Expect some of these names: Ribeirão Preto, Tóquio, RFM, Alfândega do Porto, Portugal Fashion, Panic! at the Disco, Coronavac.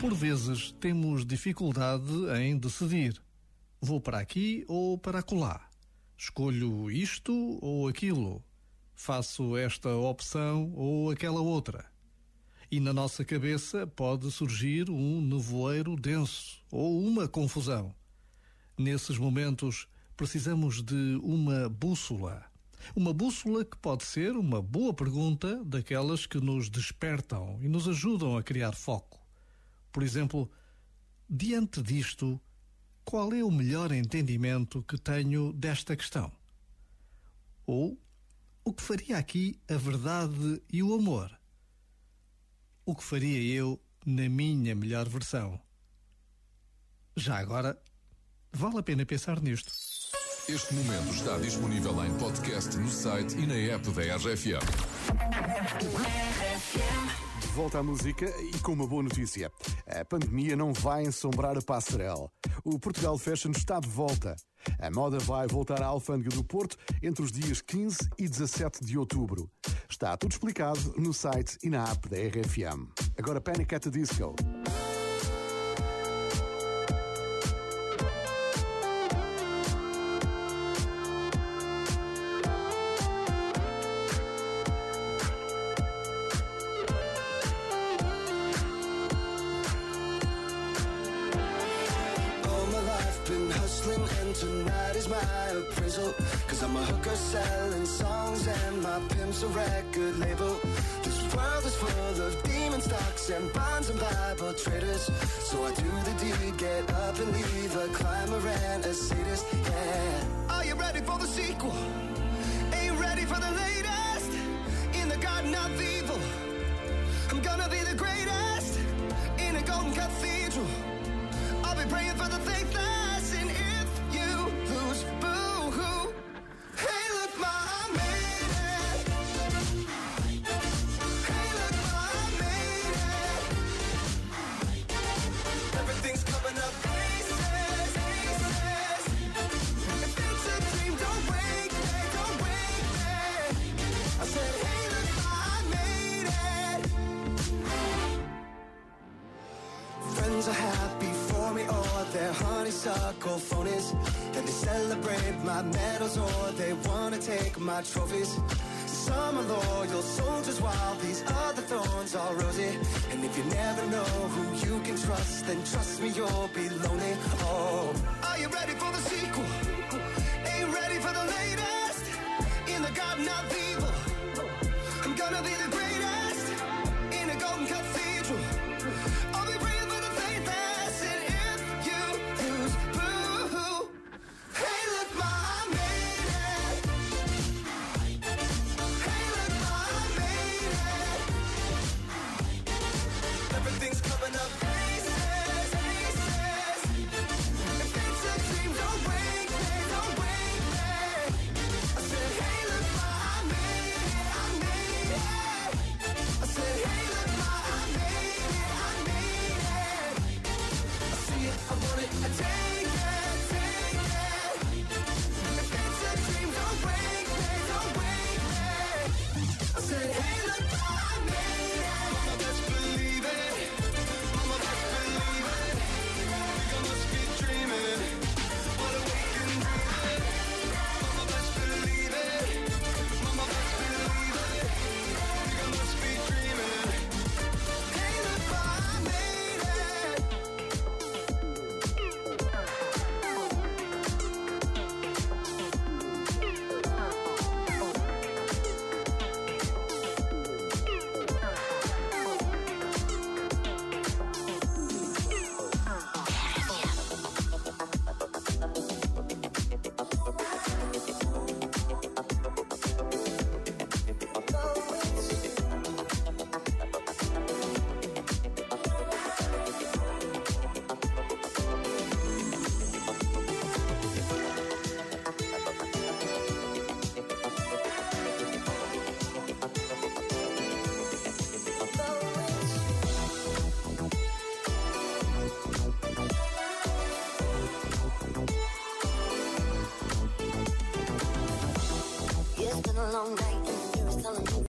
Por vezes temos dificuldade em decidir. Vou para aqui ou para acolá? Escolho isto ou aquilo? Faço esta opção ou aquela outra? E na nossa cabeça pode surgir um nevoeiro denso ou uma confusão. Nesses momentos precisamos de uma bússola. Uma bússola que pode ser uma boa pergunta daquelas que nos despertam e nos ajudam a criar foco. Por exemplo, diante disto, qual é o melhor entendimento que tenho desta questão? Ou, o que faria aqui a verdade e o amor? O que faria eu na minha melhor versão? Já agora, vale a pena pensar nisto. Este momento está disponível em podcast no site e na app da RFM. De volta à música e com uma boa notícia. A pandemia não vai ensombrar a passarela. O Portugal Fashion está de volta. A moda vai voltar à Alfândega do Porto entre os dias 15 e 17 de outubro. Está tudo explicado no site e na app da RFM. Agora Panic! At the Disco. And tonight is my appraisal, 'cause I'm a hooker selling songs and my pimp's a record label. This world is full of demon stocks and bonds and Bible traders, so I do the deed, get up and leave a climber and a sadist. Yeah. Are you ready for the sequel? Are you ready for the latest? In the garden of evil, I'm gonna be the greatest. In a golden cathedral, I'll be praying for the faithless. And if you lose, boo-hoo. Hey, look, ma, I made it. Hey, look, ma, I made it. Everything's coming up places, places. If it's a dream, don't wake me, don't wake me. I said, hey, look, ma, I made it. Friends are happy for me, or their honeysuckle phonies. Then they celebrate my medals, or they wanna take my trophies. Some are loyal soldiers, while these other thorns are rosy. And if you never know who you can trust, then trust me, you'll be lonely. Oh, are you ready for the sequel? Ain't ready for the latest in the garden of